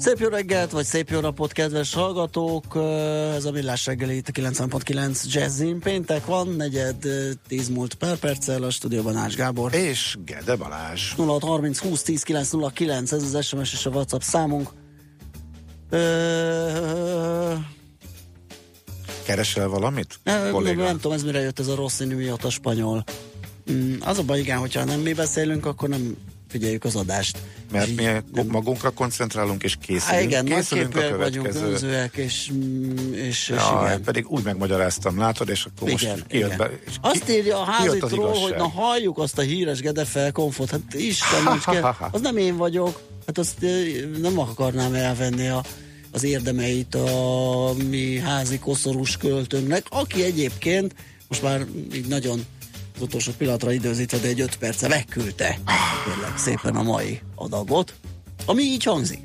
Szép jó reggelt, vagy szép jó napot, kedves hallgatók! Ez a Millás reggeli, itt a 90.9 Jazzin. Péntek van, 9:10 múlt per perccel, a stúdióban Ács Gábor. És Gede Balázs. 0630 20 10 909, ez az SMS és a WhatsApp számunk. Keresel valamit? Nem tudom, ez mire jött, ez a rossz színű miatt a spanyol. Az a baj, igen, hogyha nem mi beszélünk, akkor nem figyeljük az adást. Mert mi magunkra koncentrálunk és készülünk. Igen, készülünk a következő. Vagyunk, és igen. Pedig úgy megmagyaráztam, látod, és akkor igen, most kijött be. Azt írja a házitról, hogy na halljuk azt a híres Gede felkonfot. Hát Isten, az nem én vagyok. Hát azt nem akarnám elvenni az érdemeit a mi házi koszorús költőnknek, aki egyébként most már így nagyon az utolsó pillanatra időzítve, de egy 5 perce megküldte kérlek szépen a mai adagot, ami így hangzik.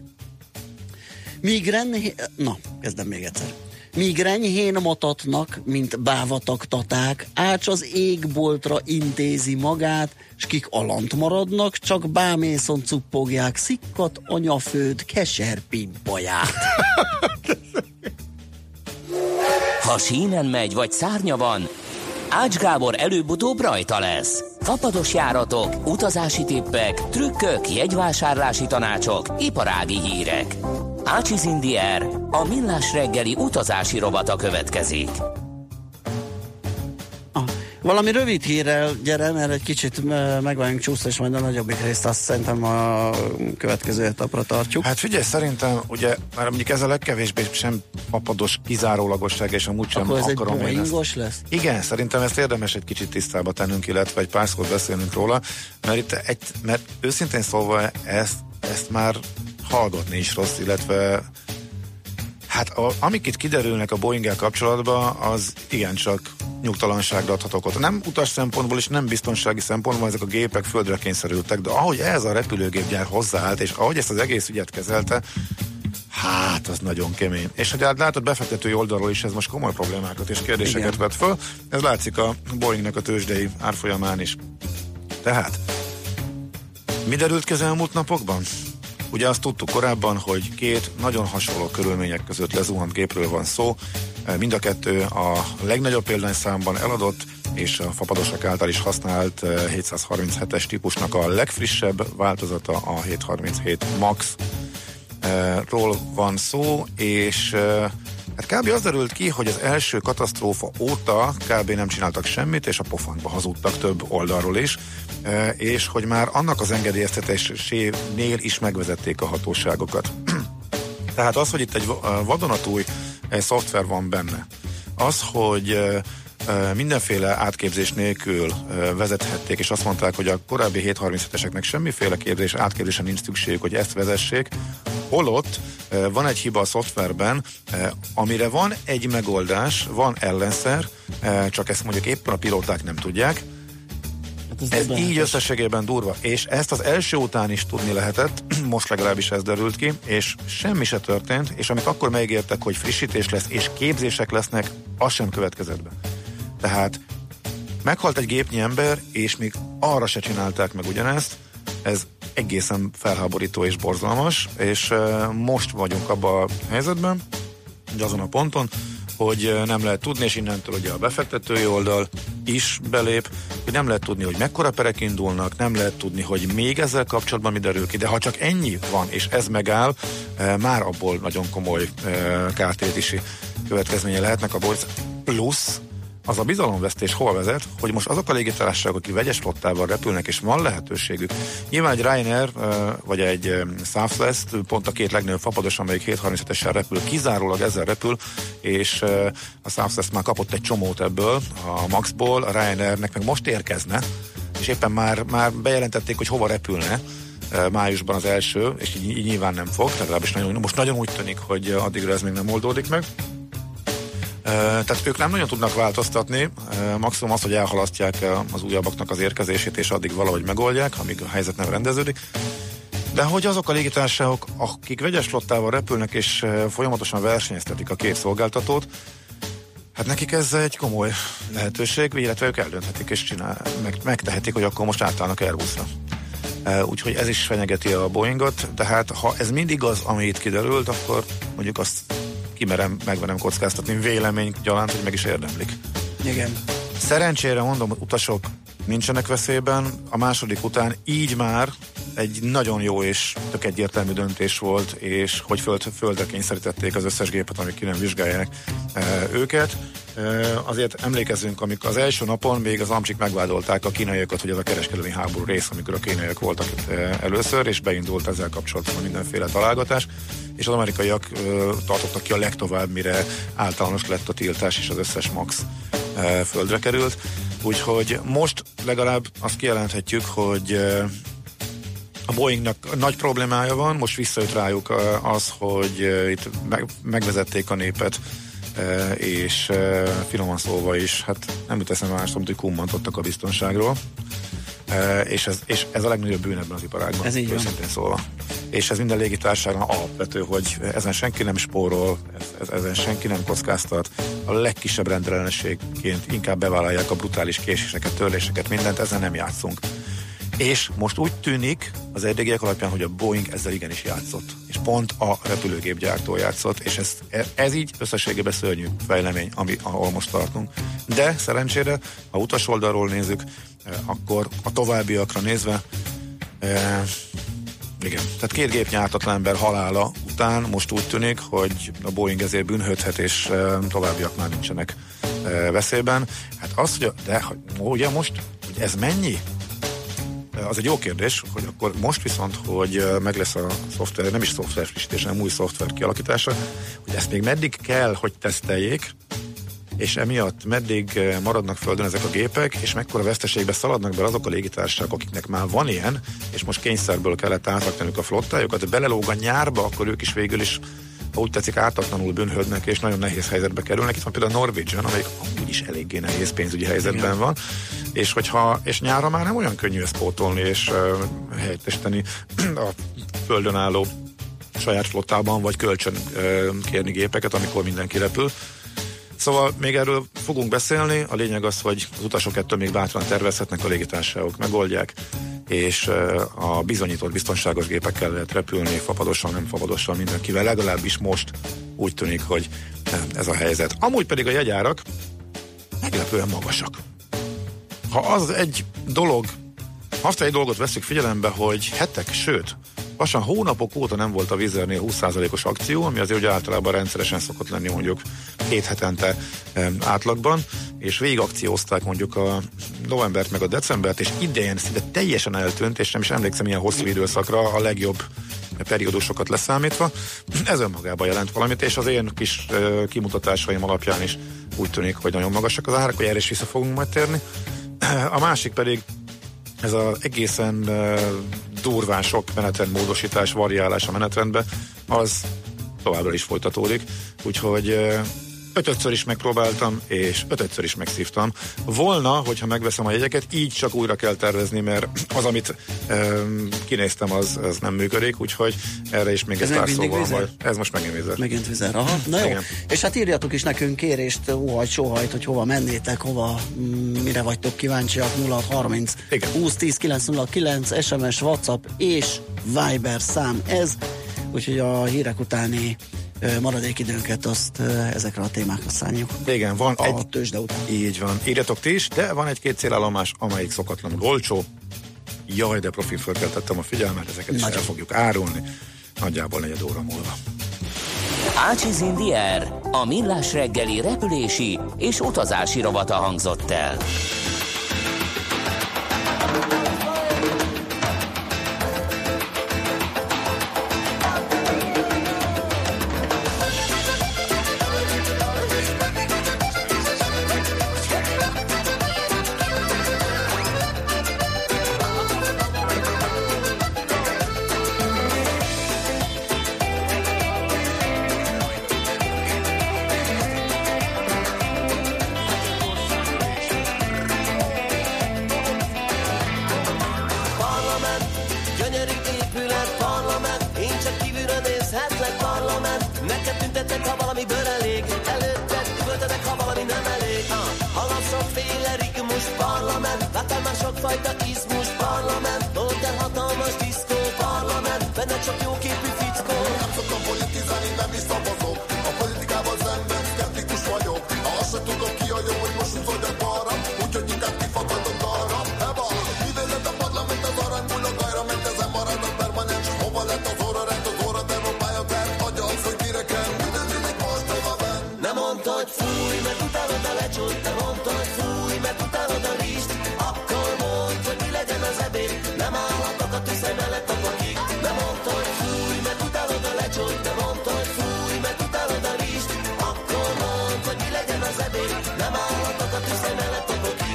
Migrenyhén matatnak, mint bávataktaták, Ács az égboltra intézi magát, s kik alant maradnak, csak bámészon cuppogják szikkat anyafőd keserpimpaját. Ha sínen megy, vagy szárnya van, Ács Gábor előbb-utóbb rajta lesz. Fapados járatok, utazási tippek, trükkök, jegyvásárlási tanácsok, iparági hírek. Ácsiz Indi Air, a Millás reggeli utazási rovata következik. Valami rövid hírrel gyere, mert egy kicsit meg vagyunk csúszva, és majd a nagyobbik részt azt szerintem a következő etapra tartjuk. Hát figyelj, szerintem ugye, már mondjuk ez a legkevésbé sem papados kizárólagosság, és amúgy sem akarom én ezt. Akkor ez egy boingos lesz? Igen, szerintem ezt érdemes egy kicsit tisztába tennünk, illetve egy pár szót beszélnünk róla, mert itt mert őszintén szólva ezt már hallgatni is rossz, illetve hát amik itt kiderülnek a Boeing-gel kapcsolatban, az igencsak nyugtalanságra adhat okot. Nem utas szempontból és nem biztonsági szempontból ezek a gépek földre kényszerültek, de ahogy ez a repülőgépgyár hozzáállt, és ahogy ezt az egész ügyet kezelte, hát az nagyon kemény. És hogy látod, befektetői oldalról is ez most komoly problémákat és kérdéseket vet föl. Ez látszik a Boeingnek a tőzsdei árfolyamán is. Tehát, mi derült ki az elmúlt napokban? Ugye azt tudtuk korábban, hogy két nagyon hasonló körülmények között lezuhant gépről van szó. Mind a kettő a legnagyobb példányszámban eladott és a fapadosak által is használt 737-es típusnak a legfrissebb változata, a 737 max-ról van szó, és hát kb. Az derült ki, hogy az első katasztrófa óta kb. Nem csináltak semmit, és a pofánkba hazudtak több oldalról is, és hogy már annak az engedélyeztetésénél is megvezették a hatóságokat. Tehát az, hogy itt egy vadonatúj szoftver van benne, az, hogy mindenféle átképzés nélkül vezethették, és azt mondták, hogy a korábbi 737-eseknek semmiféle képzés, átképzésen nincs szükségük, hogy ezt vezessék, holott van egy hiba a szoftverben, amire van egy megoldás, van ellenszer, csak ezt mondjuk éppen a pilóták nem tudják. Ez így összességében durva, és ezt az első után is tudni lehetett, most legalábbis ez derült ki, és semmi se történt, és amik akkor megígértek, hogy frissítés lesz, és képzések lesznek, az sem következett be. Tehát meghalt egy gépnyi ember, és még arra se csinálták meg ugyanezt, ez egészen felháborító és borzalmas, és most vagyunk abban a helyzetben, hogy azon a ponton, hogy nem lehet tudni, és innentől ugye a befektetői oldal is belép, hogy nem lehet tudni, hogy mekkora perek indulnak, nem lehet tudni, hogy még ezzel kapcsolatban mi derül ki, de ha csak ennyi van, és ez megáll, már abból nagyon komoly kártérítési következménye lehetnek a bolc. Plusz az a bizalomvesztés hol vezet, hogy most azok a légitársaságok, akik vegyes flottával repülnek, és van lehetőségük. Nyilván egy Ryanair, vagy egy Southwest, pont a két legnagyobb fapados, amelyik 737-essel repül, kizárólag ezzel repül, és a Southwest már kapott egy csomót ebből, a Maxból, a Ryanairnek meg most érkezne, és éppen már bejelentették, hogy hova repülne, májusban az első, és így nyilván nem fog, legalábbis nagyon, most nagyon úgy tűnik, hogy addigra ez még nem oldódik meg. Tehát ők nem nagyon tudnak változtatni, maximum az, hogy elhalasztják az újabbaknak az érkezését, és addig valahogy megoldják, amíg a helyzet nem rendeződik. De hogy azok a légitársaságok, akik vegyes flottával repülnek, és folyamatosan versenyeztetik a két szolgáltatót, hát nekik ez egy komoly lehetőség, illetve ők eldönthetik és megtehetik, hogy akkor most átállnak Airbusra. Úgyhogy ez is fenyegeti a Boeingot, de hát ha ez mindig az, ami itt kiderült, akkor mondjuk azt megmerem kockáztatni vélemény gyalánt, hogy meg is érdemlik. Igen. Szerencsére mondom, hogy utasok nincsenek veszélyben, a második után így már egy nagyon jó és tök egyértelmű döntés volt, és hogy földre kényszerítették az összes gépet, amik ki nem vizsgálják őket. Azért emlékezzünk, amikor az első napon még az amcsik megvádolták a kínaiakat, hogy ez a kereskedelmi háború rész, amikor a kínaiak voltak először, és beindult ezzel kapcsolatban mindenféle találgatás, és az amerikaiak tartottak ki a legtovább, mire általános lett a tiltás, és az összes max földre került. Úgyhogy most legalább azt kijelenthetjük, hogy a Boeingnak nagy problémája van, most visszajött rájuk az, hogy itt megvezették a népet, és finoman szólva is, hát nem jut eszembe más, amit kummantottak a biztonságról, és ez a legnagyobb bűn ebben az iparágban, őszintén szólva. És ez minden légitársaságnak alapvető, hogy ezen senki nem spórol, ezen senki nem kockáztat, a legkisebb rendellenességként inkább bevállalják a brutális késéseket, törléseket, mindent, ezen nem játszunk. És most úgy tűnik az eddigiek alapján, hogy a Boeing ezzel igenis játszott. És pont a repülőgépgyártó játszott, és ez így összességében szörnyű fejlemény, ahol most tartunk. De szerencsére, ha utas oldalról nézzük, akkor a továbbiakra nézve, igen, tehát két gépnyártatlan ember halála után most úgy tűnik, hogy a Boeing ezért bűnhődhet, és továbbiak már nincsenek veszélyben. Hát az, hogy ugye most, hogy ez mennyi? Az egy jó kérdés, hogy akkor most viszont, hogy meg lesz a szoftver, nem is szoftverfrissítés, hanem új szoftver kialakítása, hogy ezt még meddig kell, hogy teszteljék, és emiatt meddig maradnak földön ezek a gépek, és mekkora veszteségbe szaladnak bele azok a légitársaságok, akiknek már van ilyen, és most kényszerből kellett átrakniuk a flottájukat, belelóg a nyárba, akkor ők is végül is, ha úgy tetszik, ártatlanul bűnhődnek, és nagyon nehéz helyzetbe kerülnek. Itt van például a Norwegian, amelyik amúgy is eléggé nehéz pénzügyi helyzetben van, és nyára már nem olyan könnyű ezt pótolni, és helyettesíteni a földön álló saját flottában, vagy kölcsön kérni gépeket, amikor mindenki repül. Szóval még erről fogunk beszélni, a lényeg az, hogy az utasok ettől még bátran tervezhetnek, a légitársaságok megoldják, és a bizonyított biztonságos gépekkel lehet repülni, fapadosan, nem fapadosan, mindenkivel, legalábbis most úgy tűnik, hogy ez a helyzet. Amúgy pedig a jegyárak meglepően magasak. Ha az egy dolog, azt egy dolgot veszük figyelembe, hogy hetek, sőt, lassan hónapok óta nem volt a Wizz Airnél 20%-os akció, ami azért ugye általában rendszeresen szokott lenni mondjuk 7 hetente átlagban, és végig akciózták mondjuk a novembert meg a decembert, és idén szinte teljesen eltűnt, és nem is emlékszem ilyen hosszú időszakra, a legjobb periódusokat leszámítva. Ez önmagában jelent valamit, és az én kis kimutatásaim alapján is úgy tűnik, hogy nagyon magasak az árak, hogy erre is vissza fogunk majd térni. A másik pedig ez az egészen durván sok menetrendmódosítás, variálás a menetrendbe, az továbbra is folytatódik, úgyhogy 5-ször is megpróbáltam, és 5-ször is megszívtam. Volna, hogyha megveszem a jegyeket, így csak újra kell tervezni, mert az, amit kinéztem, az nem működik, úgyhogy erre is még egy pár szóval van. Ez most megint vizer. Megint vizer, aha. Na jó. Igen. És hát írjatok is nekünk kérést, óhajt, hogy hova mennétek, hova, mire vagytok kíváncsiak, 0630 20 10 909, SMS, WhatsApp és Viber szám ez, úgyhogy a hírek utáni maradék időnket azt ezekre a témákra szálljuk. Igen, van egy tőzsde után. Így van. Írjatok ti is, de van egy-két célállomás, amelyik szokatlanul olcsó. Jaj, de profin fölkeltettem a figyelmet, ezeket is el fogjuk árulni. Nagyjából 4 óra múlva. Ácsiz Indiér, a millás reggeli repülési és utazási rovata hangzott el. amiből elég. Előtted üvöltetek, ha valami nem elég. Halasszok fél rigmus parlament. Láttál már sokfajta izmus parlament. Voltál hatalmas diszkó parlament. Benne csak jóképű fickó. Nem szoktam politizálni, nem is szavazok. A politikával szemben szkeptikus vagyok. Ha azt sem tudom ki a jó, hogy most húzódjak balra. Úgyhogy inkább kifakadok arra. Eva, idézett a parlament az aranybulag. Ajra mentezem maradnak permanens. Hova lett az óra rend, az óra deropálja bent. Adja az, hogy mire kell. Mindenkinek mostanában bent. Ne mondd, hogy fúj, mert utálod a lecsót. Ne mondd, hogy fúj, mert utálod a rizst. Akkor mondd, hogy mi legyen az ebéd. Nem állhatok a tűzhely mellett a pakik. Ne mondd, hogy fúj, mert utálod a lecsót. Ne mondd, hogy fúj, mert utálod a rizst. Akkor mondd, hogy mi legyen az ebéd. Nem állhatok a tűzhely mellett a pakik.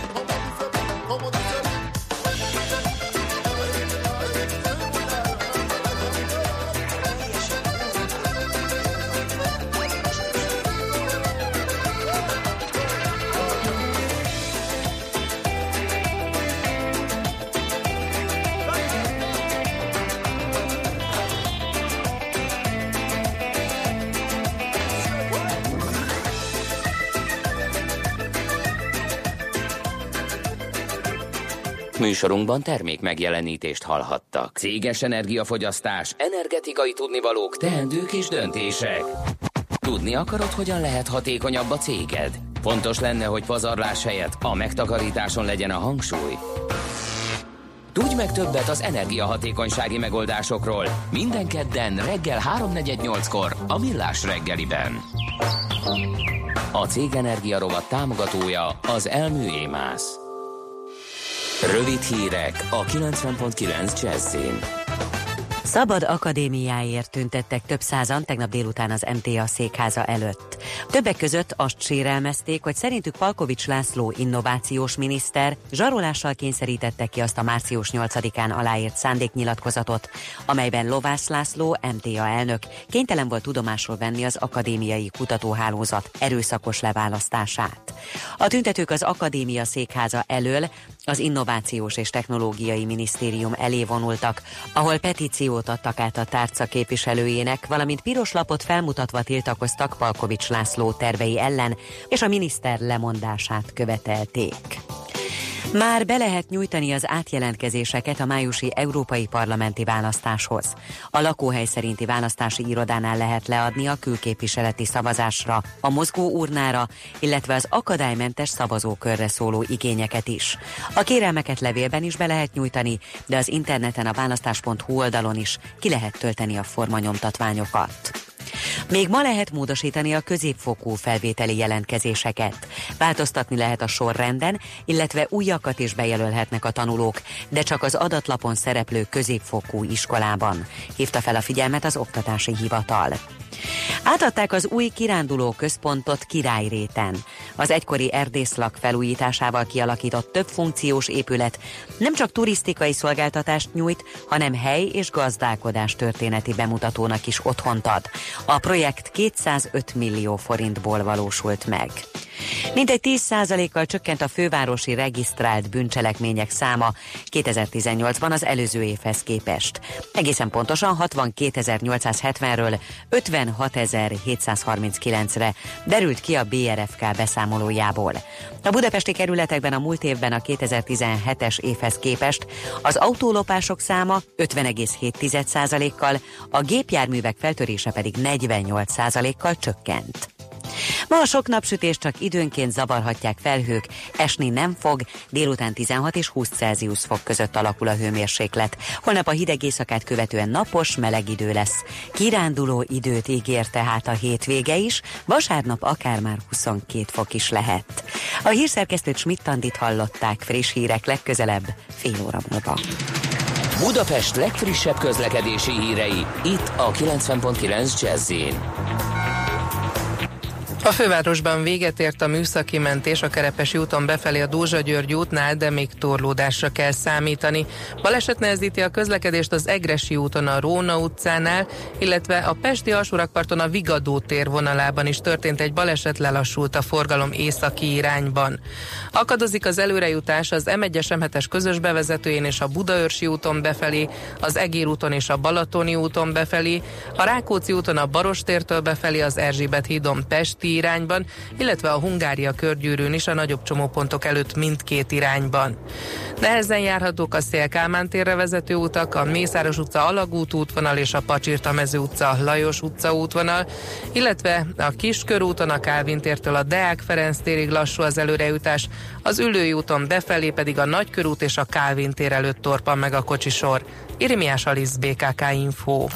Műsorunkban termék megjelenítést hallhattak. Céges energiafogyasztás, energetikai tudnivalók, teendők és döntések. Tudni akarod, hogyan lehet hatékonyabb a céged? Fontos lenne, hogy pazarlás helyett a megtakarításon legyen a hangsúly? Tudj meg többet az energiahatékonysági megoldásokról minden kedden reggel 3:48-kor a Millás reggeliben. A Cég Energia rovat támogatója az Elmű Émász. Rövid hírek a 90.9 Jazzin. Szabad akadémiáért tüntettek több százan tegnap délután az MTA székháza előtt. Többek között azt sérelmezték, hogy szerintük Palkovics László innovációs miniszter zsarolással kényszerítette ki azt a március 8-án aláírt szándéknyilatkozatot, amelyben Lovász László, MTA elnök kénytelen volt tudomásul venni az akadémiai kutatóhálózat erőszakos leválasztását. A tüntetők az akadémia székháza elől az Innovációs és Technológiai Minisztérium elé vonultak, ahol petíciót adtak át a tárca képviselőjének, valamint piros lapot felmutatva tiltakoztak Palkovics László tervei ellen, és a miniszter lemondását követelték. Már be lehet nyújtani az átjelentkezéseket a májusi európai parlamenti választáshoz. A lakóhely szerinti választási irodánál lehet leadni a külképviseleti szavazásra, a mozgóurnára, illetve az akadálymentes szavazókörre szóló igényeket is. A kérelmeket levélben is be lehet nyújtani, de az interneten a választás.hu oldalon is ki lehet tölteni a formanyomtatványokat. Még ma lehet módosítani a középfokú felvételi jelentkezéseket. Változtatni lehet a sorrenden, illetve újakat is bejelölhetnek a tanulók, de csak az adatlapon szereplő középfokú iskolában. Hívta fel a figyelmet az Oktatási Hivatal. Átadták az új kiránduló központot Királyréten. Az egykori erdészlak felújításával kialakított több funkciós épület nem csak turisztikai szolgáltatást nyújt, hanem hely és gazdálkodás történeti bemutatónak is otthont ad. A projekt 205 millió forintból valósult meg. Mintegy 10%-kal csökkent a fővárosi regisztrált bűncselekmények száma 2018-ban az előző évhez képest. Egészen pontosan 62.870-ről 56.739-re derült ki a BRFK beszámolójából. A budapesti kerületekben a múlt évben a 2017-es évhez képest az autólopások száma 50,7%-kal, a gépjárművek feltörése pedig 48%-kal csökkent. Ma a sok napsütés, csak időnként zavarhatják felhők, esni nem fog, délután 16 és 20 Celsius fok között alakul a hőmérséklet. Holnap a hideg éjszakát követően napos, meleg idő lesz. Kiránduló időt ígér tehát a hétvége is, vasárnap akár már 22 fok is lehet. A hírszerkesztőt Schmidt-Tandit hallották, friss hírek legközelebb, fél óra múlva. Budapest legfrissebb közlekedési hírei, itt a 90.9 Jazz-én. A fővárosban véget ért a műszaki mentés a Kerepesi úton befelé a Dózsa-György útnál, de még torlódásra kell számítani. Baleset nehezíti a közlekedést az Egressy úton a Róna utcánál, illetve a Pesti alsórakparton a Vigadó tér vonalában is történt egy baleset, lelassult a forgalom északi irányban. Akadozik az előrejutás az M1-es M7-es közös bevezetőjén és a Budaörsi úton befelé, az Egér úton és a Balatoni úton befelé, a Rákóczi úton a Barostértől befelé, az Erzsébet hídon pesti irányban, illetve a Hungária körgyűrűn is a nagyobb csomópontok előtt mindkét irányban. Nehezen járhatók a Széll-Kálmán térre vezető utak, a Mészáros utca Alagút útvonal és a Pacsirtamező utca Lajos utca útvonal, illetve a Kiskörúton a Kálvin tértől a Deák Ferenc térig lassú az előrejutás, az Üllői úton befelé pedig a Nagykörút és a Kálvin tér előtt torpan meg a kocsisor. Irmiás Alisz, BKK Info.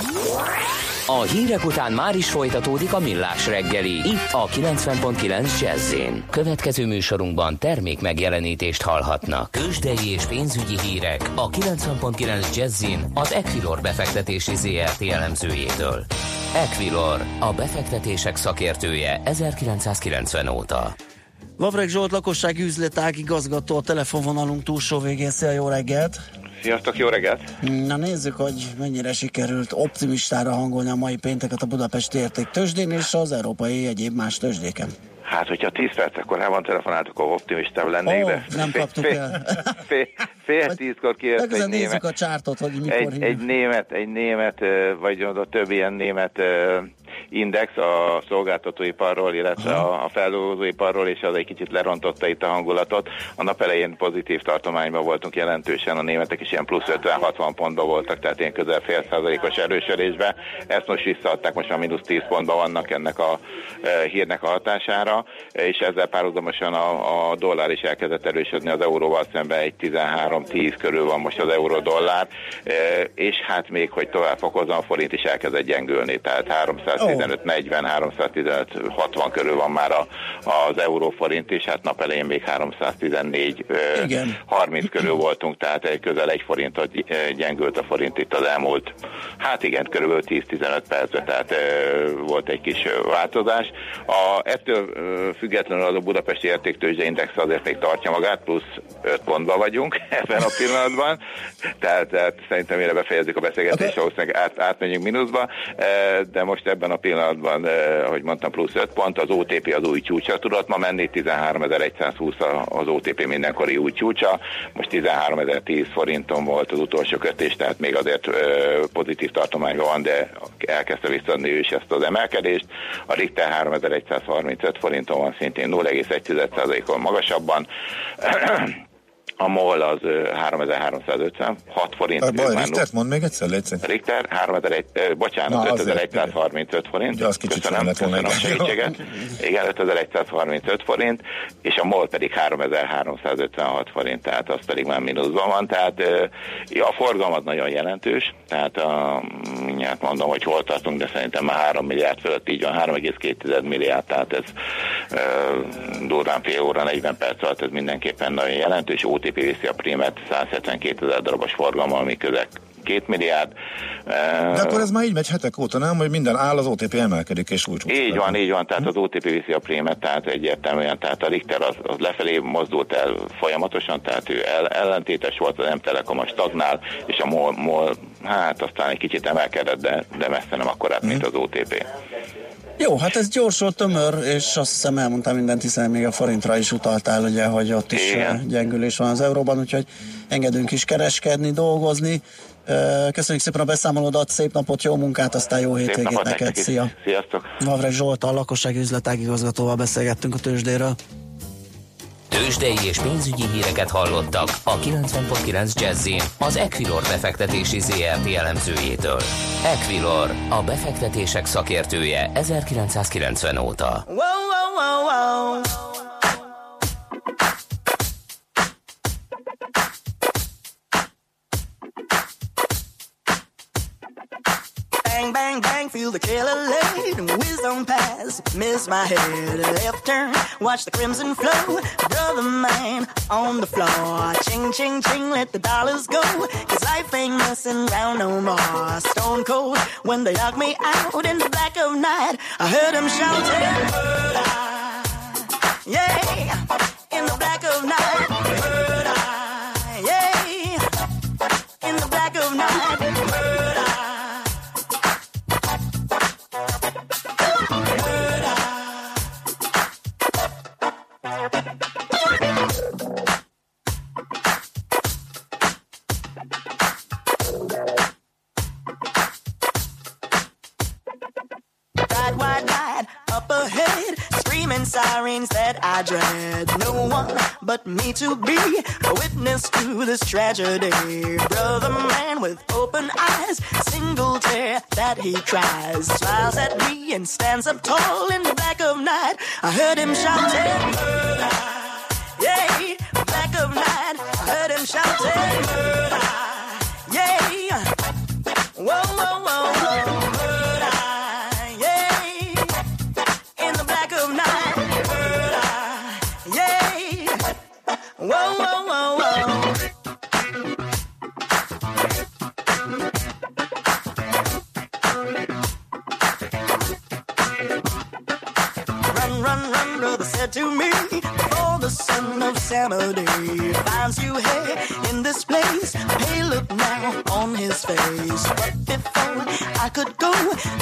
A hírek után már is folytatódik a Millás reggeli, itt a 90.9 Jazzin. Következő műsorunkban termék megjelenítést hallhatnak. Tőzsdei és pénzügyi hírek a 90.9 Jazzin az Equilor befektetési ZRT elemzőjétől. Equilor, a befektetések szakértője 1990 óta. Vavrek Zsolt lakossági üzletág igazgató a telefonvonalunk túlsó végén. Szia, jó reggelt! Sziasztok, jó reggelt! Na nézzük, hogy mennyire sikerült optimistára hangolni a mai pénteket a Budapesti Értéktőzsdén és az európai egyéb más tőzsdéken. Hát, hogyha 10 perc korábban telefonáltuk, akkor optimistább lennék, de... nem kaptuk el. Fél tízkor kiért egy német... a csártot, hogy mikor egy német, vagy az a több ilyen német index a szolgáltatóiparról, illetve a feldolgozóiparról, és az egy kicsit lerontotta itt a hangulatot. A nap elején pozitív tartományban voltunk jelentősen, a németek is ilyen plusz 50-60 pontban voltak, tehát ilyen közel fél százalékos erősödésben. Ezt most visszaadták, most már mínusz 10 pontban vannak ennek a hírnek a hatására, és ezzel párhuzamosan a dollár is elkezdett erősödni az euróval szemben, egy 13-10 körül van most az euró-dollár, és hát még, hogy tovább fokozom, a forint is elkezdett gyengülni, tehát 315-40-315-60 körül van már az euróforint, és hát nap elején még 314-30 körül voltunk, tehát közel egy forintot gyengült a forint itt az elmúlt, hát igen, körülbelül 10-15 percet, tehát volt egy kis változás. Ettől függetlenül az a Budapesti Értéktőzsdeindex azért még tartja magát, plusz 5 pontban vagyunk ebben a pillanatban, tehát szerintem mire befejezzük a beszélgetést, valószínűleg átmegyünk mínuszba, de most ebben a pillanatban, ahogy mondtam, plusz 5 pont, az OTP az új csúcsa tudott ma menni, 13.120 az OTP mindenkori új csúcsa, most 13.010 forinton volt az utolsó kötés, tehát még azért pozitív tartományban van, de elkezdte visszadni ő is ezt az emelkedést. A Richter 3135 forinton van, szintén 0,1%-on magasabban. A MOL az 3356 forint. Richtert mondd még egyszer, légy szint. Richter 5135 forint. Ugye az kicsit köszönöm a segítséget. Igen, 5135 forint, és a MOL pedig 3356 forint, tehát az pedig már mínuszban van, tehát a forgalom az nagyon jelentős, tehát mindjárt mondom, hogy hol tartunk, de szerintem már 3 milliárd fölött így van, 3,2 milliárd, tehát ez durván fél óra, 40 perc alatt ez mindenképpen nagyon jelentős. OTP viszi a prímet 172 000 darabos forgalommal, miközben 2 milliárd. De akkor ez már így megy hetek óta, nem? Hogy minden áll, az OTP emelkedik és úgy. Így van, tehát az OTP viszi a prémet, tehát egyértelműen, tehát a Richter az lefelé mozdult el folyamatosan, tehát ő ellentétes volt, az M-Telekom a stagnál, és a MOL hát aztán egy kicsit emelkedett, de messze nem akkorát, mint az OTP. Jó, hát ez gyorsó, tömör, és azt hiszem elmondtam mindent, hiszen még a forintra is utaltál, ugye, hogy ott is gyengülés van az euróban, úgyhogy engedünk is kereskedni, dolgozni. Köszönjük szépen a beszámolódat, szép napot, jó munkát, aztán jó hétvégét neked, szia! Sziasztok! Vavrek Zsolt, a lakossági üzletág igazgatóval beszélgettünk a tőzsdéről. Tőzsdei és pénzügyi híreket hallottak a 90.9 Jazzin az Equilor befektetési ZRT elemzőjétől. Equilor, a befektetések szakértője 1990 óta. Wow, wow, wow, wow. Bang, bang, bang, feel the killer laid. Whiz on past, miss my head. Left turn, watch the crimson flow. Brother mine, on the floor. Ching, ching, ching, let the dollars go. Cause life ain't messing round no more. Stone cold, when they knock me out in the black of night, I heard them shouting. Ride wide, wide, up ahead, screaming sirens that I dread. No one but me to be a witness to this tragedy. Brother man with open eyes, single tear that he cries. Smiles at me and stands up tall in the black of night. I heard him shouting, murder. Yay, black of night. I heard him shouting, murder. Yay, whoa, whoa, whoa, whoa. Whoa, whoa, whoa, whoa. Run, run, run, brother said to me, before the son of Samadhi finds you here in this place. Hey, look now on his face. But before I could go,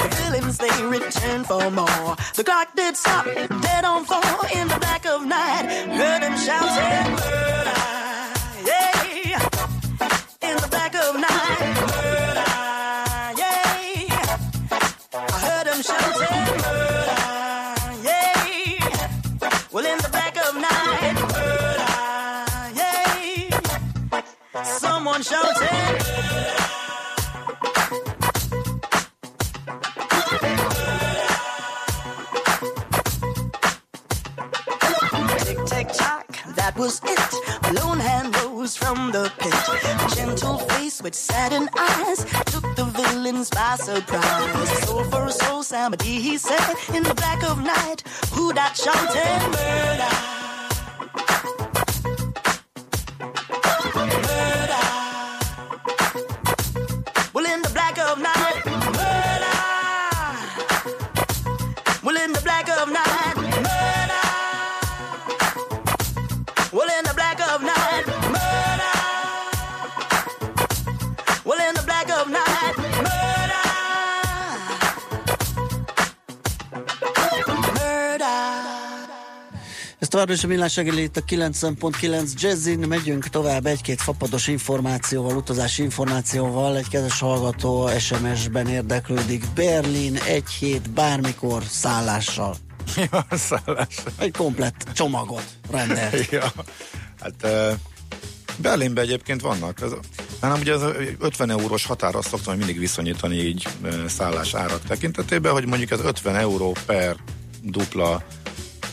the villains, they returned for more. The clock did stop, dead on four in the black of night. Heard him shouting, murder, yeah, in the black of night. Murder, yeah, I heard him shouting, murder, yeah, well, in the black of night. Murder, yeah, someone shouting, murder. That was it. A lone hand rose from the pit. A gentle face with saddened eyes took the villains by surprise. Soul for a soul, Samadhi, he said. In the black of night, who that shouted? Murder. Murder. Well, in the black of night. Murder. Well, in the black of night. Továbbra is a Millás reggeli itt a 90.9 Jazzin, megyünk tovább egy-két fapados információval, utazási információval. Egy kedves hallgató SMS-ben érdeklődik. Berlin egy hét bármikor szállással. Mi van szállással? Egy komplett csomagot rendelt. Ja, hát Berlinben egyébként vannak. Nálam ugye az 50 eurós határ, azt szoktam mindig viszonyítani így szállás árak tekintetében, hogy mondjuk az 50 euró per dupla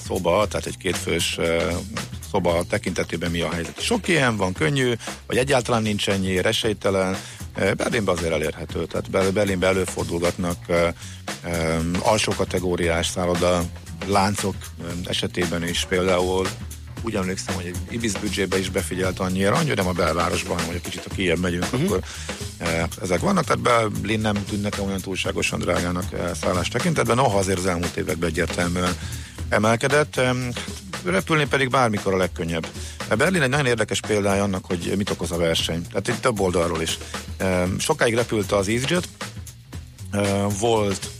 szoba, tehát egy kétfős szoba tekintetében mi a helyzet. Sok ilyen van, könnyű, vagy egyáltalán nincs ennyi, esélytelen. Berlinben azért elérhető, tehát Berlinben előfordulgatnak alsó kategóriás szálloda láncok esetében is például. Úgy emlékszem, hogy egy Ibis büdzsébe is befigyelt annyira, nem a belvárosban, hanem hogy kicsit a kijebb megyünk, akkor ezek vannak, tehát Berlin nem tűnnek olyan túlságosan drágának szállás tekintetben, noha azért az elmúlt években egyértelműen emelkedett, repülni pedig bármikor a legkönnyebb. Berlin egy nagyon érdekes példája annak, hogy mit okoz a verseny. Tehát itt több oldalról is. Sokáig repült az EasyJet, volt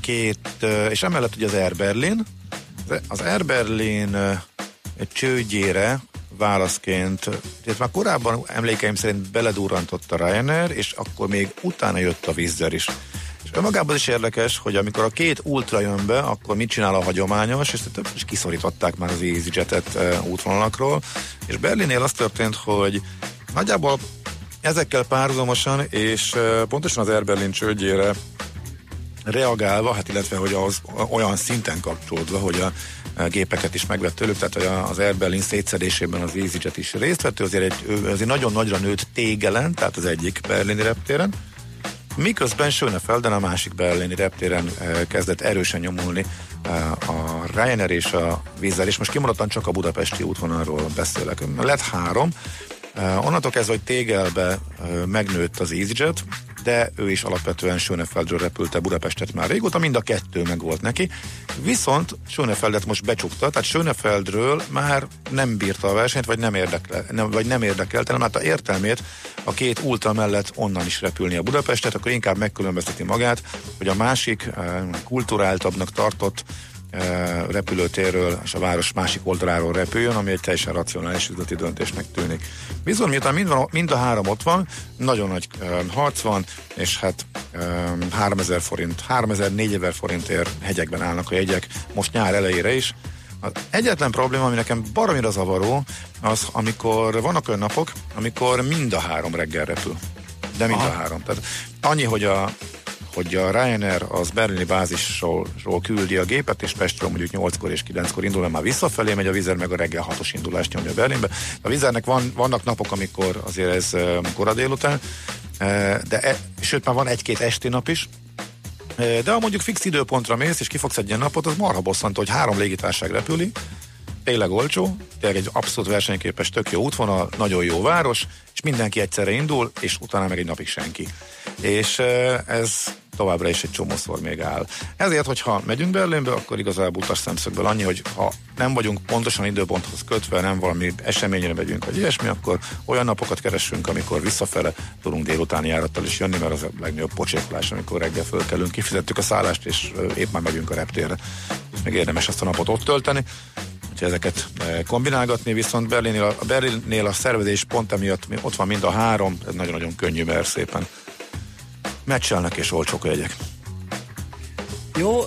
két, és emellett ugye az Air Berlin. Az Air Berlin csődjére válaszként, tehát már korábban emlékeim szerint beledurrantott a Ryanair, és akkor még utána jött a Wizz Air is. Önmagában is érdekes, hogy amikor a két ultra jön be, akkor mit csinál a hagyományos, és több is kiszorították már az EasyJet-et útvonalakról, és Berlinnél az történt, hogy nagyjából ezekkel párhuzamosan, és pontosan az Air Berlin csődjére reagálva, hát illetve, hogy az olyan szinten kapcsolódva, hogy a gépeket is megvett tőlük, tehát az Air Berlin szétszedésében az EasyJet is részt vett, azért nagyon nagyra nőtt Tegelen, tehát az egyik berlini reptéren, miközben Schönefelden, a másik berlini reptéren kezdett erősen nyomulni a Ryanair és a Wizz Air, és most kimaradtan csak a budapesti útvonalról beszélek. Lett három, onnantól kezdve, hogy Tegelbe megnőtt az EasyJet, de ő is alapvetően Schönefeldről repülte Budapestet már régóta, mind a kettő meg volt neki, viszont Schönefeldet most becsukta, tehát Schönefeldről már nem bírta a versenyt, vagy nem érdekelte, nem látta értelmét a két ultra mellett onnan is repülni a Budapestet, akkor inkább megkülönbözteti magát, hogy a másik kulturáltabbnak tartott repülőtérről és a város másik oldaláról repüljön, ami egy teljesen racionális üzleti döntésnek tűnik. Bizony, miután mind a három ott van, nagyon nagy harc van, és hát 3000-4000 forintért hegyekben állnak a jegyek, most nyár elejére is. Az egyetlen probléma, ami nekem baromira zavaró, az, amikor vannak olyan napok, amikor mind a három reggel repül. De mind a három. Tehát annyi, hogy a Ryanair az berlini bázisról küldi a gépet, és Pestről mondjuk 8-kor és 9-kor indul, már visszafelé megy, a Wizz Air meg a reggel 6-os indulást nyomja Berlinbe. A Wizz Airnek vannak napok, amikor azért ez kora délután, sőt már van egy-két esti nap is, de ha mondjuk fix időpontra mész, és kifogsz egy ilyen napot, az marha bosszantó, hogy három légitársaság repüli, tényleg olcsó, tényleg egy abszolút versenyképes, tök jó útvonal, nagyon jó város, és mindenki egyszerre indul, és utána meg egy napig senki. És ez továbbra is egy csomószor még áll. Ezért, hogyha megyünk Berlinbe, akkor igazából utas szemszögből annyi, hogy ha nem vagyunk pontosan időponthoz kötve, nem valami eseményre megyünk, vagy ilyesmi, akkor olyan napokat keresünk, amikor visszafele tudunk délutáni járattal is jönni, mert az a legnagyobb pocsékolás, amikor reggel fölkelünk, kifizettük a szállást, és épp már megyünk a reptérre. Még érdemes ezt a napot ott tölteni. Úgyhogy ezeket kombinálgatni, viszont Berlinnél a szervezés pont emiatt ott van mind a három, ez nagyon-nagyon könnyű, mert szépen meccselnek és olcsók a jegyek. Jó,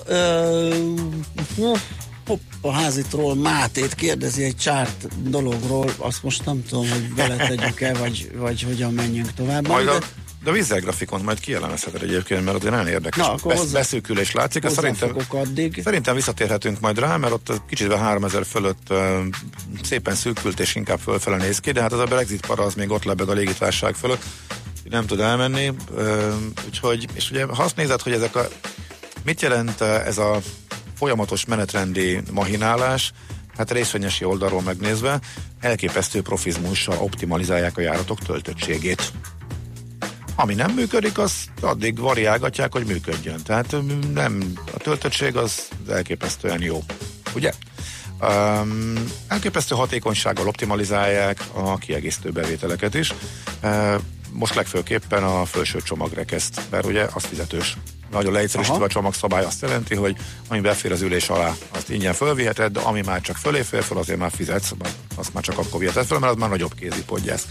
Hoppaházitról Mátét kérdezi egy csárt dologról, azt most nem tudom, hogy beletegyük-e, vagy hogyan menjünk tovább. De a vízzel grafikont majd kielemezheted egyébként, mert azért nagyon érdekes beszűkülés látszik. Szerintem visszatérhetünk majd rá, mert ott kicsit 3000 fölött szépen szűkült, és inkább fölfele néz ki, de hát az a Brexit para az még ott lebeg a légitársaság fölött, nem tud elmenni. Úgyhogy, és ugye ha azt nézed, hogy mit jelent ez a folyamatos menetrendi mahinálás, hát részvényesi oldalról megnézve elképesztő profizmussal optimalizálják a járatok töltöttségét. Ami nem működik, azt addig variálgatják, hogy működjön. Tehát nem, a töltöttség az elképesztően jó. Ugye? Elképesztő hatékonysággal optimalizálják a kiegészítő bevételeket is. Most legfőképpen a felső csomagrekeszt, mert ugye az fizetős. Nagyon leegyszerűsítve a csomagszabály azt jelenti, hogy ami befér az ülés alá, azt ingyen fölviheted, de ami már csak fölé fér föl, azért már fizetsz, azt már csak akkor viheted föl, mert az már nagyobb kézipodgyász.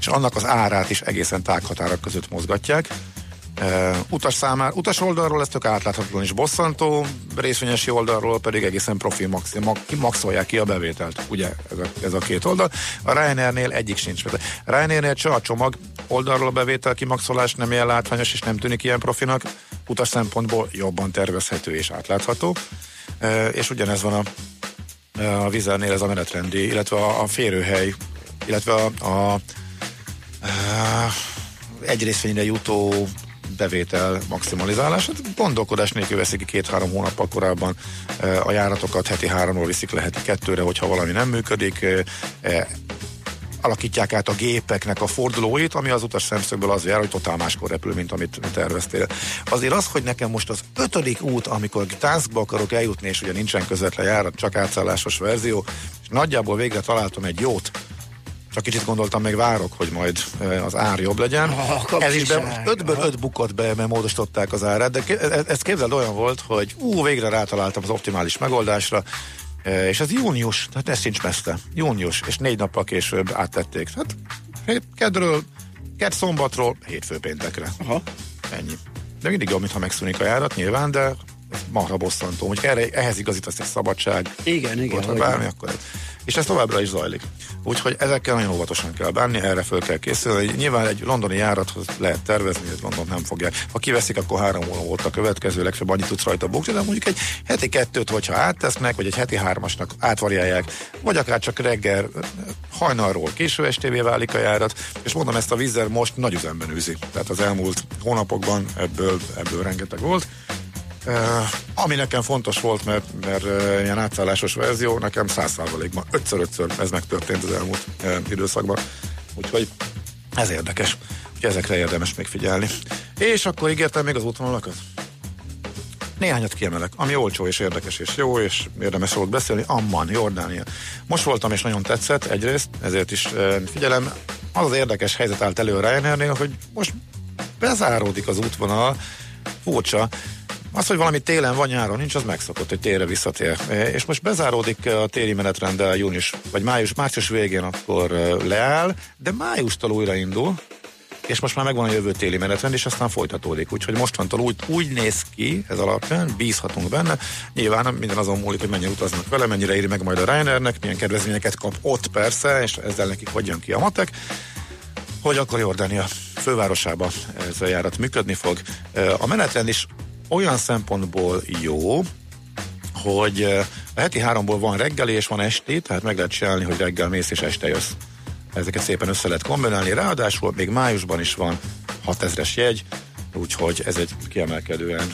És annak az árát is egészen tághatárak között mozgatják. Utas oldalról ez tök átláthatóan is bosszantó, részvényesi oldalról pedig egészen profi maxolják ki a bevételt. Ugye ez a két oldal. A Ryanairnél egyik sincs. Ryanairnél csak a csomag oldalról a bevétel kimaxolás nem ilyen látványos, és nem tűnik ilyen profinak. Utas szempontból jobban tervezhető és átlátható. És ugyanez van a Wizz Airnél ez a menetrendi, illetve a férőhely, illetve egy részvényre jutó bevétel maximalizálás. Hát gondolkodás nélkül veszik ki 2-3 hónappal korábban a járatokat, heti 3-ról viszik le heti 2-re, hogyha valami nem működik. Alakítják át a gépeknek a fordulóit, ami az utas szemszögből az jár, hogy totál máskor repül, mint amit terveztél. Azért az, hogy nekem most az 5. út, amikor tászkba akarok eljutni, és ugye nincsen közvetlen járat, csak átszállásos verzió, és nagyjából végre találtam egy jót, csak kicsit gondoltam, meg várok, hogy majd az ár jobb legyen. Ez is 5-ből 5 bukott be, mert módosították az árát, de ez képzeld olyan volt, hogy végre rátaláltam az optimális megoldásra, és ez június, tehát ez sincs messze. Június, és 4 nappal később áttették. Hát szombatról, hétfő péntekre. Ennyi. De mindig jobb, mintha megszűnik a járat, nyilván, de marha bosszantó, hogy ehhez igazítasz egy szabadság. Igen. Ha bármi, akkor és ez továbbra is zajlik. Úgyhogy ezekkel nagyon óvatosan kell bánni, erre föl kell készülni. Nyilván egy londoni járathoz lehet tervezni, hogy London nem fogják. Ha kiveszik, akkor 3 óra volt a következő, legfeljebb annyit tudsz rajta bukni, de mondjuk egy heti 2-t, hogyha áttesznek, vagy egy heti 3-asnak átvariálják, vagy akár csak reggel hajnalról késő estévé válik a járat, és mondom, ezt a Wizz Air most nagy üzemben űzi. Tehát az elmúlt hónapokban ebből rengeteg volt. Ami nekem fontos volt, mert ilyen átszállásos verzió, nekem 100%-ban, 5-ször ez megtörtént az elmúlt időszakban. Úgyhogy ez érdekes. Úgyhogy ezekre érdemes még figyelni. És akkor ígértem még az útvonalakat. Néhányat kiemelek, ami olcsó és érdekes és jó, és érdemes volt beszélni. Amman, Jordánia. Most voltam és nagyon tetszett egyrészt, ezért is figyelem. Az érdekes helyzet állt elő Ryanairnél, hogy most bezáródik az útvonal. Furcsa. Az, hogy valami télen van, nyáron nincs, az megszokott, hogy térre visszatér. És most bezáródik a téli menetrend június, vagy március végén akkor leáll, de májustól újraindul, és most már megvan a jövő téli menetrend, és aztán folytatódik. Úgyhogy mostantól úgy néz ki ez alapján, bízhatunk benne. Nyilván minden azon múlik, hogy mennyire utaznak vele, mennyire éri meg majd a Ryanairnek, milyen kedvezményeket kap ott persze, és ezzel nekik hogy jön ki a matek, hogy akkor Jordánia fővárosába ez a járat működni fog. A menetrend is olyan szempontból jó, hogy a heti 3-ból van reggeli és van esti, tehát meg lehet csinálni, hogy reggel mész és este jössz. Ezeket szépen össze lehet kombinálni, ráadásul még májusban is van 6000-es jegy, úgyhogy ez egy kiemelkedően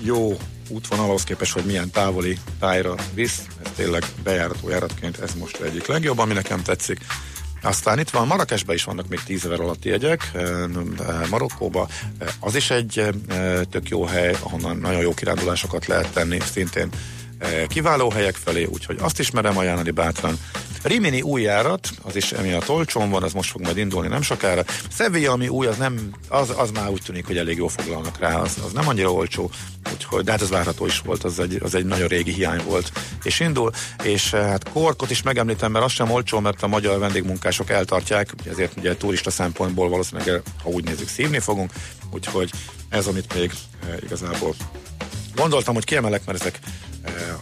jó útvonal, ahhoz képest, hogy milyen távoli tájra visz, ez tényleg bejárató járatként, ez most egyik legjobb, ami nekem tetszik. Aztán itt van, Marrakesben is vannak még 10 ezer alatti jegyek, Marokkóba, az is egy tök jó hely, ahonnan nagyon jó kirándulásokat lehet tenni, szintén kiváló helyek felé, úgyhogy azt is merem ajánlani bátran. Rimini új járat, az is emiatt olcsón van, az most fog majd indulni nem sokára. Sevilla, ami új, az, nem, az már úgy tűnik, hogy elég jól foglalnak rá, az nem annyira olcsó, úgyhogy, de hát ez várható is volt, az egy nagyon régi hiány volt, és indul, és hát Korkot is megemlítem, mert az sem olcsó, mert a magyar vendégmunkások eltartják, ezért ugye turista szempontból valószínűleg, ha úgy nézzük, szívni fogunk, úgyhogy ez, amit még igazából gondoltam, hogy kiemelek, mert ezek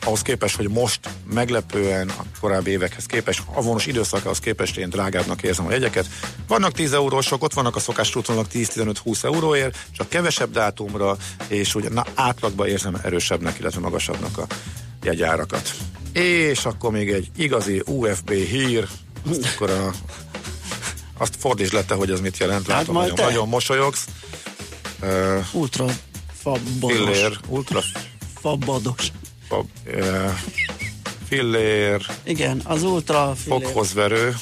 ahhoz képest, hogy most meglepően a korábbi évekhez képest, a vonos időszakához képest én drágábbnak érzem a jegyeket. Vannak 10 eurósok, ott vannak a szokás útvonalak 10-15-20 euróért, csak kevesebb dátumra, és ugye átlagban érzem erősebbnek, illetve magasabbnak a jegyárakat. És akkor még egy igazi UFB hír, akkor azt fordítsd le te, hogy ez mit jelent, látom, hát nagyon mosolyogsz. Ultra fabbados. Fillér, ultra fabbados. Fillér. Igen, az ultra fillér. Fokhozverő.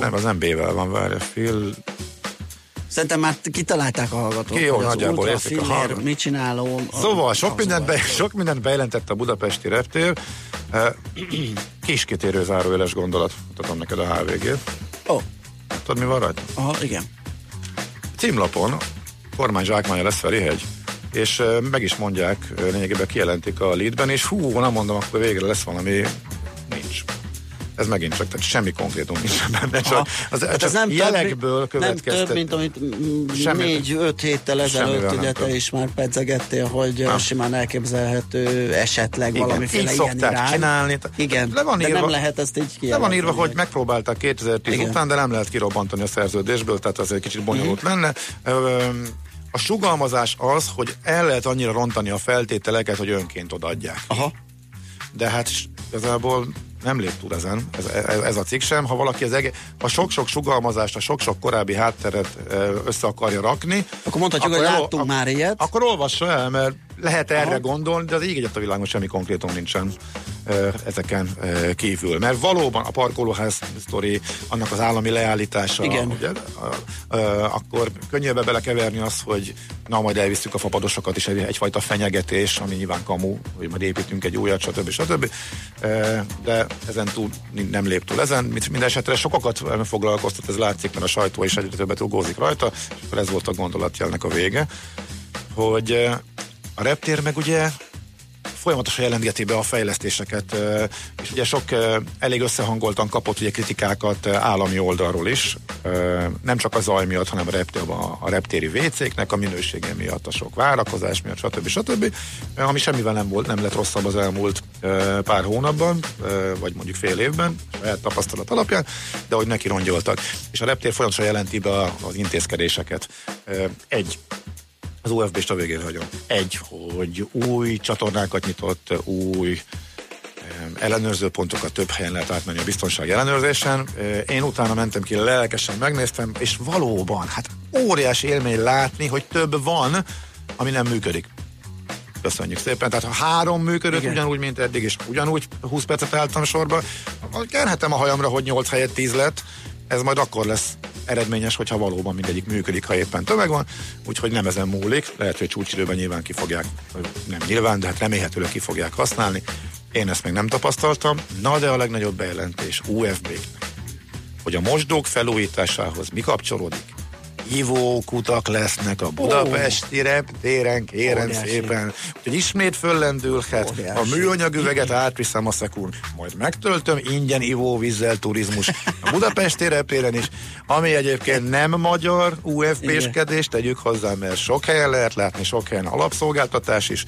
Nem, az nem B-vel van, várja. Szerintem már kitalálták a hallgatók, ki, jó, hogy az ultra fillér, mit csinálom. Szóval sok mindent bejelentett a budapesti reptér. Kiskitérő zárójeles gondolat. Mutatom neked a HVG-t. Tudod, mi van rajta? Aha, igen. Címlapon kormány zsákmánya lesz Ferihegy. És meg is mondják, lényegében kijelentik a leadben, és nem mondom, akkor végre lesz valami, nincs. Ez megint csak, tehát semmi konkrétum nincs benne, csak ez nem jelekből következtet. Nem több, mint amit 4-5 héttel ezelőtt, ugye te is már pedzegettél, hogy simán elképzelhető esetleg valamiféle ilyen irány. Csinálni. Igen, de nem lehet ezt így kijelenteni. Le van írva, hogy megpróbálták 2010 után, de nem lehet kirobbantani a szerződésből, tehát az egy kicsit bonyolult lenne. A sugalmazás az, hogy el lehet annyira rontani a feltételeket, hogy önként odaadják. Aha. De hát igazából nem lép túl ezen, ez a cikk sem. Ha valaki a sok-sok sugalmazást, a sok-sok korábbi hátteret össze akarja rakni, akkor mondhatjuk, hogy láttunk már ilyet. Akkor olvassa el, mert lehet erre gondolni, de az így egyet a világon semmi konkrétum nincsen ezeken kívül. Mert valóban a parkolóház sztori, annak az állami leállítása, ugye, akkor könnyű belekeverni azt, hogy na, majd elvisztük a fapadosokat is, egyfajta fenyegetés, ami nyilván kamu, hogy majd építünk egy újat, stb. De ezen túl nem lép túl ezen. Minden esetre sokakat foglalkoztat, ez látszik, mert a sajtó is egyre többet ugózik rajta, és ez volt a gondolatjelnek a vége, hogy a reptér meg ugye folyamatosan jelentgeti be a fejlesztéseket, és ugye elég összehangoltan kapott ugye kritikákat állami oldalról is, nem csak a zaj miatt, hanem a reptéri WC-knek a minősége miatt, a sok várakozás miatt, stb. Ami semmivel nem lett rosszabb az elmúlt pár hónapban, vagy mondjuk fél évben, saját tapasztalat alapján, de hogy neki rongyoltak. És a reptér folyamatosan jelenti be az intézkedéseket. Az UFB-st a végén hagyom. Hogy új csatornákat nyitott, új ellenőrző pontokat, több helyen lehet átmenni a biztonság ellenőrzésen. Én utána mentem ki, lelkesen megnéztem, és valóban, hát óriási élmény látni, hogy több van, ami nem működik. Köszönjük szépen. Tehát ha 3 működött, igen, ugyanúgy, mint eddig, és ugyanúgy 20 percet álltam sorba, kerhetem a hajamra, hogy 8 helyett 10 lett, ez majd akkor lesz eredményes, hogyha valóban mindegyik működik, ha éppen tömeg van, úgyhogy nem ezen múlik, lehet, hogy csúcsidőben nyilván ki fogják, nem nyilván, de hát remélhetőleg ki fogják használni. Én ezt még nem tapasztaltam, na de a legnagyobb bejelentés UFB-nek, hogy a mosdók felújításához mi kapcsolódik? hívók utak lesznek a budapesti reptéren, kérem szépen. Úgyhogy ismét föllendülhet, a műanyag üveget átviszem a szekún, majd megtöltöm ingyen ivóvízzel turizmus a budapesti reptéren is, ami egyébként nem magyar UFP-skedés, tegyük hozzá, mert sok helyen lehet látni, sok helyen alapszolgáltatás is,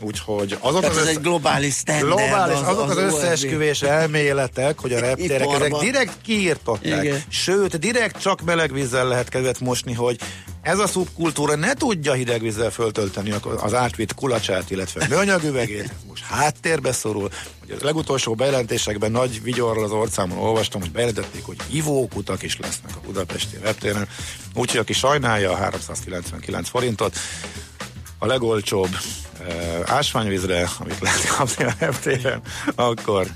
úgyhogy azok az egy globális standard, azok az összeesküvés elméletek, hogy a reptérek ezek direkt kiírtották, sőt, direkt csak meleg vízzel lehet kezet mosni, hogy ez a szubkultúra ne tudja hideg vízzel föltölteni az átvitt kulacsát, illetve műanyagüvegét, most háttérbe szorul. Ugye a legutolsó bejelentésekben nagy vigyorral az orcámon olvastam, hogy bejelentették, hogy ivókutak is lesznek a budapesti reptéren, úgyhogy aki sajnálja a 399 forintot, a legolcsóbb ásványvízre, amit lehet kapni a reptéren, akkor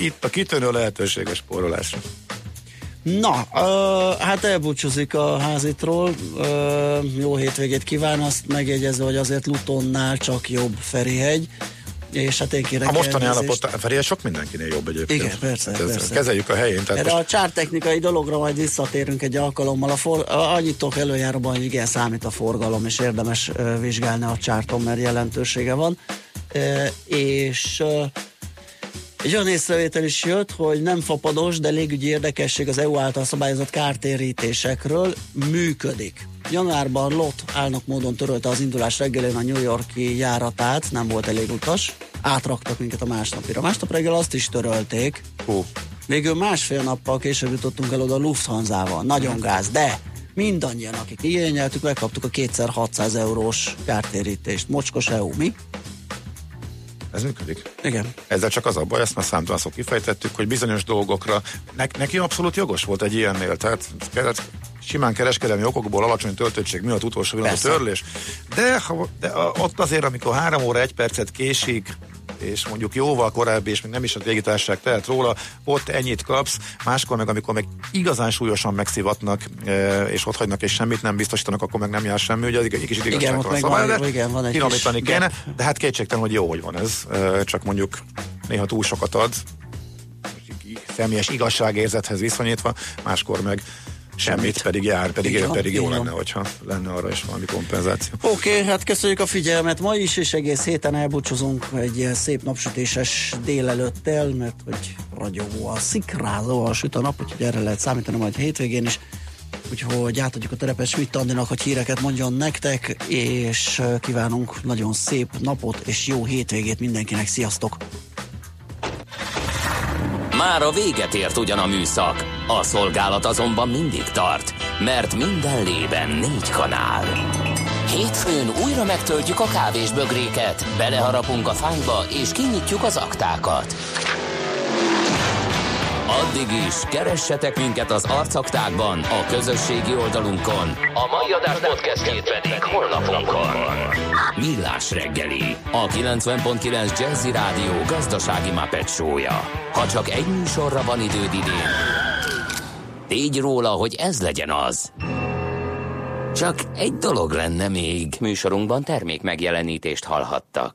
itt a kitűnő lehetőség a spórolásra. Na, hát elbúcsúzik a házitról, jó hétvégét kíván, azt megjegyezve, hogy azért Lutonnál csak jobb Ferihegy, és hát én kérek a mostani állapot, Ferihegy sok mindenkinél jobb egyébként. Igen, persze, hát persze. Kezeljük a helyén. Erre a csártechnikai dologra majd visszatérünk egy alkalommal, annyit tudok előjáróban, hogy igen, számít a forgalom, és érdemes vizsgálni a csárton, mert jelentősége van, és... Egy olyan észrevétel is jött, hogy nem fapados, de légügyi érdekesség az EU által szabályozott kártérítésekről működik. Januárban LOT álnok módon törölte az indulás reggelén a New York-i járatát, nem volt elég utas, átraktak minket a másnapira. Másnap reggel azt is törölték. Végül másfél nappal később jutottunk el oda a Lufthansa-val. Nagyon gáz, de mindannyian, akik igényeltük, megkaptuk a 2600 eurós kártérítést. Mocskos EU, mi? Ez működik. Igen. Ezzel csak az a baj, ezt már számtalan szó kifejtettük, hogy bizonyos dolgokra neki abszolút jogos volt egy ilyennél, tehát simán kereskedelmi okokból alacsony töltöttség miatt utolsó pillanat törlés, de ott azért, amikor 3 óra 1 percet késik, és mondjuk jóval korábbi, és még nem is a légitársaság tehet róla, ott ennyit kapsz, máskor meg, amikor meg igazán súlyosan megszivatnak, és ott hagynak, és semmit nem biztosítanak, akkor meg nem jár semmi, ugye egy kicsit igazságtalan szabályozás, finomítani kéne, de hát kétségtelen, hogy jó, hogy van ez, csak mondjuk néha túl sokat ad, személyes igazságérzethez viszonyítva, máskor meg semmit, pedig jár, pedig jó lenne, hogyha lenne arra is valami kompenzáció. Oké, hát köszönjük a figyelmet ma is, és egész héten elbúcsúzunk egy ilyen szép napsütéses délelőttel, mert hogy ragyogóan, szikrázóan süt a nap, úgyhogy erre lehet számítani majd hétvégén is. Úgyhogy átadjuk a terepet Schmidt Andinak, hogy híreket mondjon nektek, és kívánunk nagyon szép napot és jó hétvégét mindenkinek. Sziasztok! Már a véget ért ugyan a műszak, a szolgálat azonban mindig tart, mert minden lében 4 kanál. Hétfőn újra megtöltjük a kávésbögréket, beleharapunk a fánkba és kinyitjuk az aktákat. Addig is keressetek minket az arcaktákban, a közösségi oldalunkon, a mai adás podcastjét pedig holnapunkon. Millás reggeli, a 90.9 Jazzi Rádió gazdasági Muppet show-ja. Ha csak egy műsorra van időd idén, tégy róla, hogy ez legyen az. Csak egy dolog lenne még. Műsorunkban termék megjelenítést hallhattak.